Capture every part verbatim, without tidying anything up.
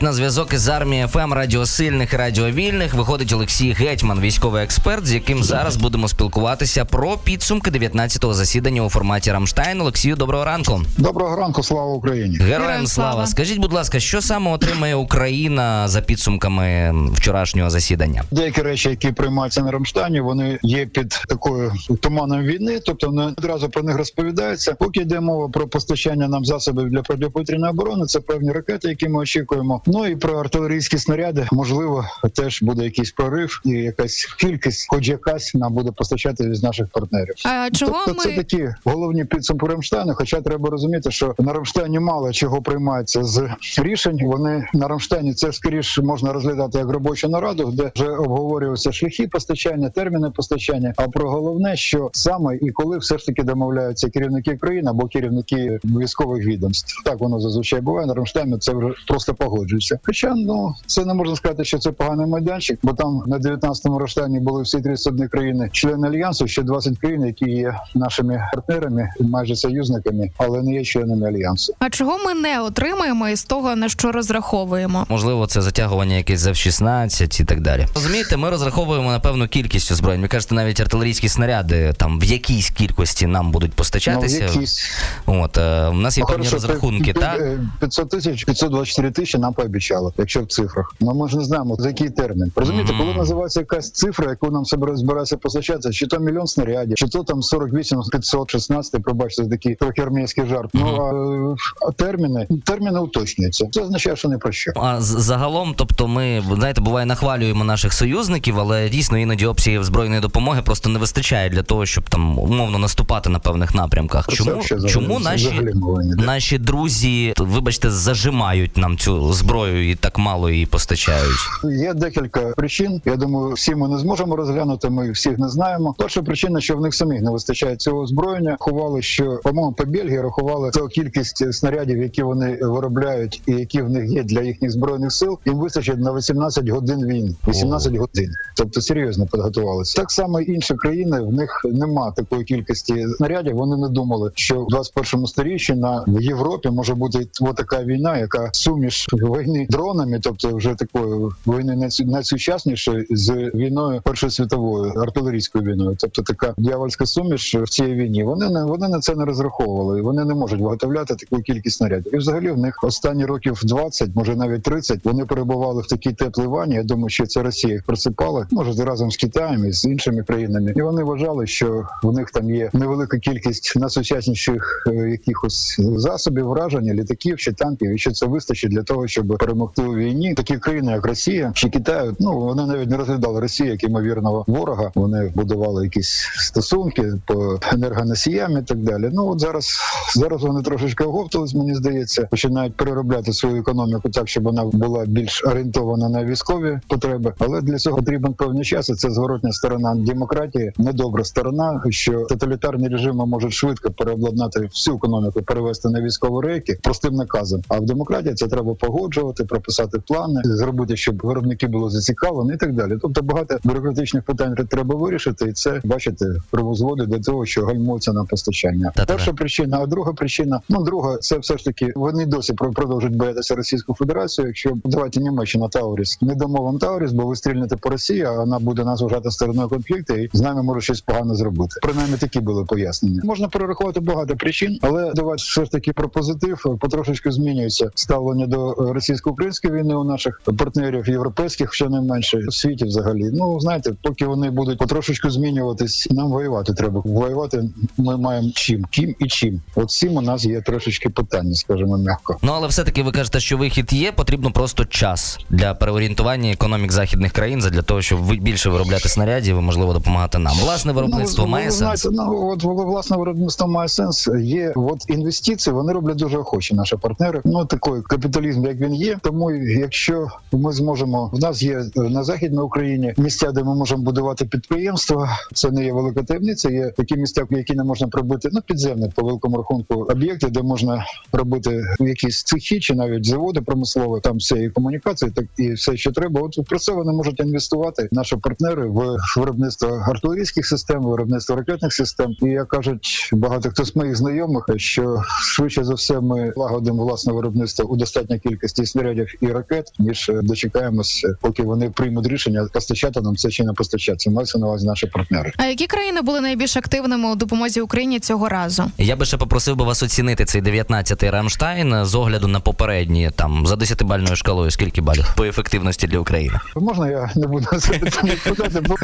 На зв'язок із Армією ФМ радіосильних і радіовільних виходить Олексій Гетьман, військовий експерт, з яким зараз будемо спілкуватися про підсумки дев'ятнадцятого засідання у форматі Рамштайн. Олексію, доброго ранку. Доброго ранку, слава Україні. Героям, Героям слава. слава. Скажіть, будь ласка, що саме отримає Україна за підсумками вчорашнього засідання? Деякі речі, які приймаються на Рамштайні, вони є під такою туманом війни, тобто не одразу про них розповідається. Поки йде мова про постачання нам засобів для протиповітряної оборони, це певні ракети, які ми очікуємо. Ну і про артилерійські снаряди, можливо, теж буде якийсь прорив і якась кількість, хоч якась, нам буде постачати з наших партнерів. А чого тобто, ми... це такі головні підсумки Рамштайну, хоча треба розуміти, що на Рамштайні мало чого приймається з рішень. Вони на Рамштайні, це скоріше можна розглядати як робочу нараду, де вже обговорюються шляхи постачання, терміни постачання, а про головне, що саме і коли все ж таки домовляються керівники країн або керівники військових відомств. Так воно зазвичай буває, на Рамштайні це вже просто погоджується. Хоча, ну, це не можна сказати, що це поганий майданчик, бо там на дев'ятнадцятому Рамштайні були всі тридцять одна країни, члени Альянсу, ще двадцять країн, які є нашими партнерами, майже союзниками, але не є членами Альянсу. А чого ми не отримаємо із того, на що розраховуємо? Можливо, це затягування якесь за Ф шістнадцять і так далі. Розумієте, ми розраховуємо на певну кількість озброєнь. Ви кажете, навіть артилерійські снаряди там в якійсь кількості нам будуть постачатися. Ну, в якійсь. От, е, у нас є ну, певні хорошо, розрахунки, під, так? п'ятсот тисяч, п'ятсот двадцять чотири тисячі нам обіцяли, якщо в цифрах. Ну, ми ж не знаємо, за який термін. Розумієте, mm-hmm. коли називається якась цифра, яку нам збирається постачатися, чи то мільйон снарядів, чи то там сорок вісім, п'ятсот, шістнадцять, пробачте, такий трохи армійський жарт. Mm-hmm. Ну, а терміни, терміни уточнюються. Це означає, що не про що. А загалом, тобто ми, знаєте, буває нахвалюємо наших союзників, але дійсно іноді обсягів збройної допомоги просто не вистачає для того, щоб там умовно наступати на певних напрямках. Це чому взагалі, чому наші, наші друзі, вибачте, зажимають нам цю зброю? зброю і так мало її постачають? Є декілька причин. Я думаю, всі ми не зможемо розглянути, ми всіх не знаємо. Перша причина, що в них самих не вистачає цього озброєння. Ховали, що, по-моєму, по Бельгії рахували цю кількість снарядів, які вони виробляють і які в них є для їхніх збройних сил, їм вистачить на вісімнадцять годин війни. вісімнадцять годин. Тобто серйозно підготувалися. Так само інші країни, в них нема такої кількості снарядів. Вони не думали, що в двадцять першому сторіччі на Європі може бути така війна, яка суміш війни дронами, тобто вже такої війни найсучаснішої з війною Першою світовою, артилерійською війною. Тобто така дьявольська суміш в цій війні. Вони не вони на це не розраховували, вони не можуть виготовляти таку кількість снарядів. І взагалі в них останні років двадцять, може навіть тридцять, вони перебували в такій теплій ванні. Я думаю, що це Росія їх присипала, може разом з Китаєм і з іншими країнами. І вони вважали, що в них там є невелика кількість найсучасніших якихось засобів враження, літаків чи танків, і що це вистачить для того, щоб перемогти у війні. Такі країни, як Росія чи Китай, ну, вони навіть не розглядали Росію як імовірного ворога. Вони будували якісь стосунки по енергоносіям і так далі. Ну, от зараз, зараз вони трошечки оговтались, мені здається, починають переробляти свою економіку так, щоб вона була більш орієнтована на військові потреби. Але для цього потрібен певний час, і це зворотня сторона демократії, недобра сторона, що тоталітарні режими можуть швидко переобладнати всю економіку, перевести на військові рейки простим наказом. А в демократії це треба погоджувати, прописати плани, зробити, щоб виробники були зацікавлені і так далі. Тобто багато бюрократичних питань треба вирішити, і це, бачите, привозводить до того, що гальмується на постачання. Та-та-та. Перша причина, а друга причина, ну, друга, це все ж таки, вони досі продовжують боятися Російську Федерацію, якщо, давайте Німеччина, Тауріс, не дамо вам Тауріс, бо ви стрільнете по Росії, а вона буде нас вважати стороною конфлікту і з нами може щось погано зробити. Принаймні такі були пояснення. Можна перерахувати багато причин, але давайте все ж таки про позитив, потрошечки змінюється ставлення до російсько-української війни у наших партнерів європейських, що не менше в світі взагалі. Ну, знаєте, поки вони будуть потрошечку змінюватись, нам воювати треба. Воювати ми маємо чим, ким і чим. От цим у нас є трошечки питання, скажімо, м'яко. Ну, але все-таки ви кажете, що вихід є, потрібно просто час для переорієнтування економік західних країн, для того, щоб більше виробляти снарядів і, можливо, допомагати нам. Власне виробництво ну, має ви, сенс? Знаєте, ну, от власне виробництво має сенс. Є, от інвестиції, вони роблять дуже охочі наші партнери. Ну, такий капіталізм, як він є, є. Тому якщо ми зможемо, в нас є на Західній Україні місця, де ми можемо будувати підприємства. Це не є велика таємниця. Є такі місця, які не можна пробити, ну підземні по великому рахунку об'єкти, де можна робити якісь цехи чи навіть заводи промислові. Там все і комунікації, так і все, що треба. От про це вони можуть інвестувати наші партнери в виробництво артилерійських систем, виробництво ракетних систем. І як кажуть багато хто з моїх знайомих, що швидше за все ми лагодимо власне виробництво у достатній кількості снарядів і ракет, ніж дочекаємось, поки вони приймуть рішення постачати нам це чи не постачати. Це мається на увазі наші партнери. А які країни були найбільш активними у допомозі Україні цього разу? Я би ще попросив би вас оцінити цей дев'ятнадцятий Рамштайн з огляду на попередні, там за десятибальною шкалою, скільки балів по ефективності для України? Можна я не буду відповідати, бо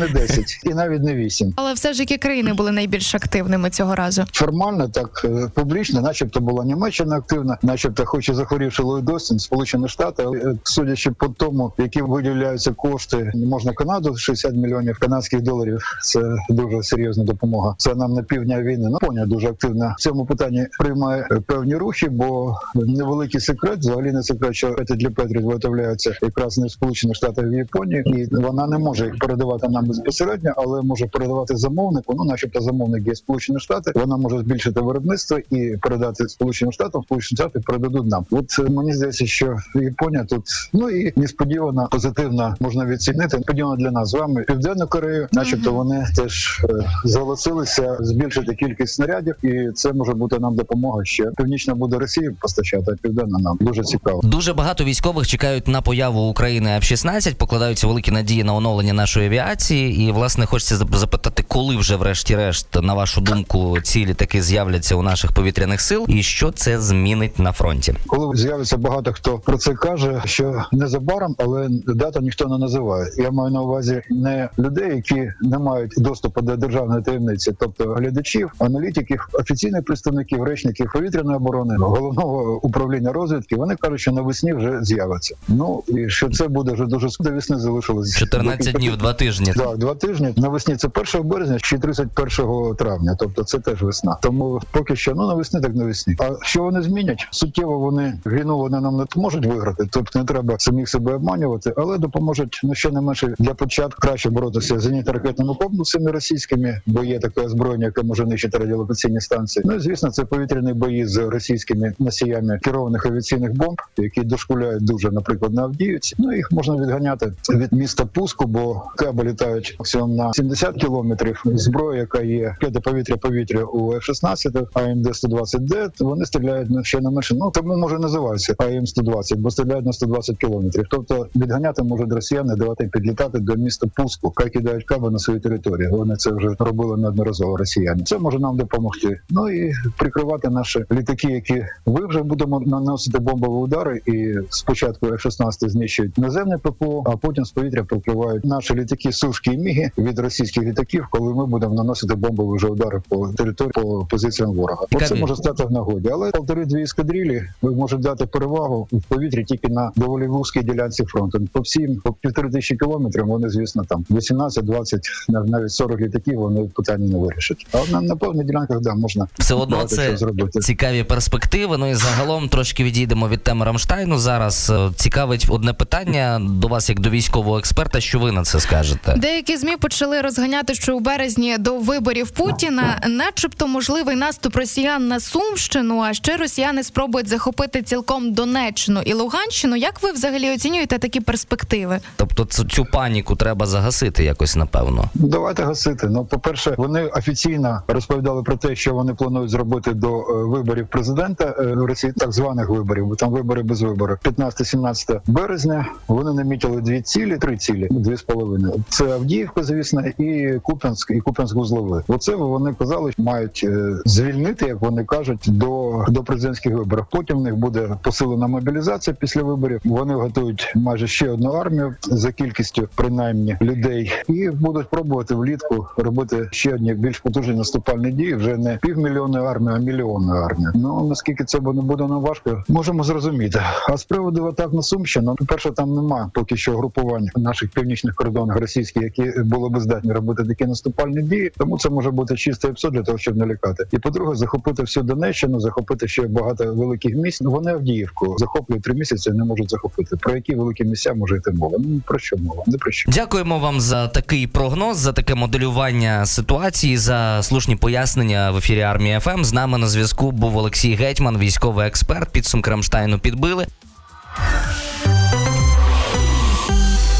не десять і навіть не вісім. Але все ж які країни були найбільш активними цього разу? Формально так публічно, начебто була Німеччина активна, начебто хоч і захворівши Лойдостін, Сполучені Штати, судячи по тому, які виділяються кошти, можна Канаду, шістдесят мільйонів канадських доларів, це дуже серйозна допомога. Це нам на півдня війни. Японія дуже активна в цьому питанні приймає певні рухи, бо невеликий секрет, взагалі не секрет, що це для Петрі виготовляються якраз не в Сполучених Штатах, в Японії, і вона не може їх передавати нам безпосередньо, але може передавати замовнику, ну начебто замовник є Сполучені Штати, вона може збільшити виробництво і передати Сполученим Штатам, Сполучені Штати передадуть нам. От мені здається, що Японія тут, ну і несподівано, позитивно можна відцінити, несподівано для нас з вами, Південну Корею, начебто вони теж е, зголосилися збільшити кількість снарядів, і це може бути нам допомога ще. Північна буде Росія постачати, а Південна нам. Дуже цікаво. Дуже багато військових чекають на появу України еф шістнадцять, покладаються великі надії на оновлення нашої авіації, і власне хочеться запитати, коли вже врешті-решт, на вашу думку, ці літаки з'являться у наших повітряних сил, і що це змінить на фронті? Коли з'явиться, багато хто про це каже, що незабаром, але дату ніхто не називає. Я маю на увазі не людей, які не мають доступу до державної таємниці, тобто глядачів, аналітиків, офіційних представників, речників повітряної оборони, головного управління розвідки, вони кажуть, що навесні вже з'явиться. Ну, і що це буде вже дуже скоро, весни залишилось. чотирнадцять днів, два тижні. Так, да, два тижні. Навесні це першого березня чи тридцять першого травня, тобто це теж весна. Тому поки що, ну навесні так навесні. А що вони змінять? Суттєво вони війну вони нам не можуть виграти, тобто не треба самих себе обманювати, але допоможуть, ну що не менше, для початку краще боротися з зенітно-ракетними комплексами російськими, бо є таке озброєння, яке може нищити радіолокаційні станції. Ну і, звісно, це повітряні бої з російськими носіями керованих авіаційних бомб, які дошкуляють дуже, наприклад, на Авдіївці. Ну, їх можна відганяти від міста пуску, бо каби літають максимум на сімдесят кілометрів. Зброя, яка є для повітря-повітря у еф шістнадцять, ей ем сто двадцять ді, вони стріляють ще на менше. Ну, тому, може, називається ей ем сто двадцять, бо стріляють на сто двадцять кілометрів. Тобто відганяти можуть росіяни, давати підлітати до міста пуску, як кидають каби на свої території. Вони це вже робили неодноразово росіяни. Це може нам допомогти. Ну і прикривати наші літаки, які ви вже будемо наносити бомбові удари, і спочатку еф шістнадцять знищують наземне ППО, а потім з повітря прикривають наші літаки Сушки і Міги від російських літаків, коли ми будемо наносити бомбові вже удари по території, по позиціям ворога. Оце може стати в нагоді. Але полтори-дві ескадрилі можуть дати перевагу в повітрі тільки на доволі вузькій ділянці фронту. По всім, по півтори тисячі кілометрів вони, звісно, там вісімнадцять, двадцять, навіть сорок літаків вони питання не вирішать. А на, на певних ділянках, да, можна все одно це цікаві перспективи. Ну і загалом трошки відійдемо від теми Рамштайну. Зараз цікавить одне питання до вас, як до військового експерта, що ви на це скажете? Деякі ЗМІ почали розганяти, що у березні до виборів Путіна начебто можливий наступ росіян на Сумщину, а ще росіяни спробують захопити цілком Донеччину і Луганщину. Як ви взагалі оцінюєте такі перспективи? Тобто цю, цю паніку треба загасити якось, напевно? Давайте гасити. Ну, по-перше, вони офіційно розповідали про те, що вони планують зробити до е, виборів президента е, Росії, так званих виборів, бо там вибори без виборів. п'ятнадцятого-сімнадцятого березня вони намітили дві цілі, три цілі, дві з половиною. Це Авдіївка, звісно, і Куп'янськ, і Куп'янськ-Вузлове. Оце вони казали, що мають е, звільнити, як вони кажуть, до, до президентських виборів. Потім в них буде посилена мобілізація після виборів. Вони готують майже ще одну армію за кількістю, принаймні, людей. І будуть пробувати влітку робити ще одні більш потужні наступальні дії, вже не півмільйонна армія, а мільйонна армія. Ну, наскільки це не буде нам важко, можемо зрозуміти. А з приводу атак на Сумщину, по-перше, там нема поки що групувань наших північних кордонах російських, які були б здатні робити такі наступальні дії, тому це може бути чисте епсо для того, щоб не лякати. І, по-друге, захопити всю Донеччину, захопити ще багато великих міст, вони в Авдіївку захоплюють три місяці, не можуть захопити. Про які великі місця може йти мова? Ну, про що мова? Не про що. Дякуємо вам за такий прогноз, за таке моделювання ситуації, за слушні пояснення в ефірі Армія ФМ. З нами на зв'язку був Олексій Гетьман, військовий експерт. Підсумки Рамштайну підбили.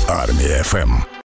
Армія ФМ.